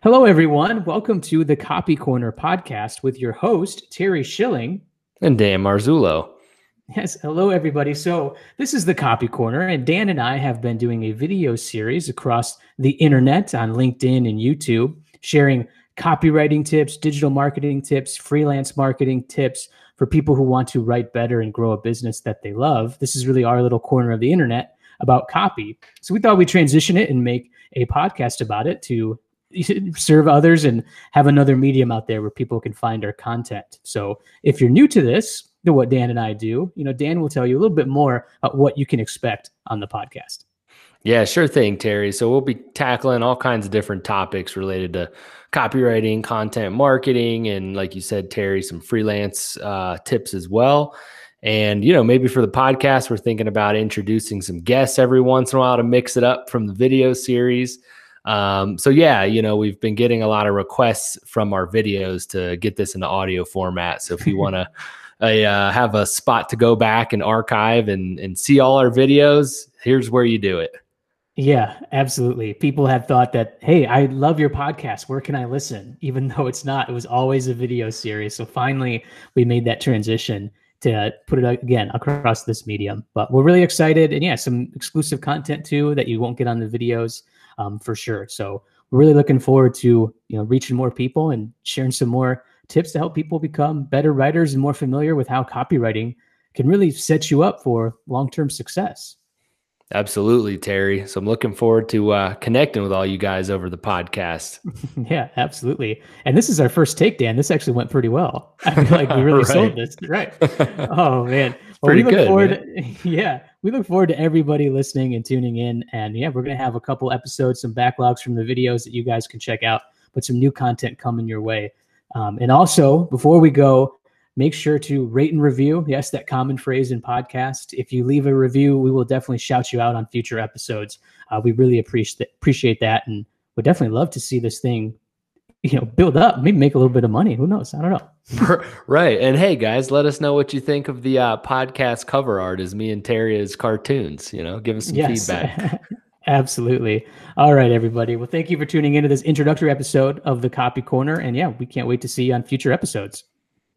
Hello, everyone. Welcome to the Copy Corner podcast with your host, Terry Schilling. And Dan Marzullo. Yes. Hello, everybody. So this is the Copy Corner, and Dan and I have been doing a video series across the internet on LinkedIn and YouTube, sharing copywriting tips, digital marketing tips, freelance marketing tips for people who want to write better and grow a business that they love. This is really our little corner of the internet about copy. So we thought we'd transition it and make a podcast about it to serve others and have another medium out there where people can find our content. So if you're new to this, to what Dan and I do, Dan will tell you a little bit more about what you can expect on the podcast. Yeah, sure thing, Terry. So we'll be tackling all kinds of different topics related to copywriting, content marketing, and like you said, Terry, some freelance tips as well. And, maybe for the podcast, we're thinking about introducing some guests every once in a while to mix it up from the video series. We've been getting a lot of requests from our videos to get this into audio format. So if you want to have a spot to go back and archive and see all our videos, here's where you do it. Yeah, absolutely. People have thought that, hey, I love your podcast. Where can I listen? Even though it's not, it was always a video series. So finally we made that transition to put it again across this medium, but we're really excited. And yeah, some exclusive content too, that you won't get on the videos for sure. So we're really looking forward to, reaching more people and sharing some more tips to help people become better writers and more familiar with how copywriting can really set you up for long-term success. Absolutely, Terry. So I'm looking forward to connecting with all you guys over the podcast. Yeah, absolutely. And this is our first take, Dan. This actually went pretty well. I feel like we really sold this. Right. Oh, man. Well, pretty good. We look forward to everybody listening and tuning in. And yeah, we're going to have a couple episodes, some backlogs from the videos that you guys can check out, but some new content coming your way. And also, before we go, make sure to rate and review. Yes, that common phrase in podcast. If you leave a review, we will definitely shout you out on future episodes. We really appreciate that, and would definitely love to see this thing, build up. Maybe make a little bit of money. Who knows? I don't know. Right. And hey, guys, let us know what you think of the podcast cover art as me and Terry as cartoons. Give us some feedback. Absolutely. All right, everybody. Well, thank you for tuning into this introductory episode of the Copy Corner, and yeah, we can't wait to see you on future episodes.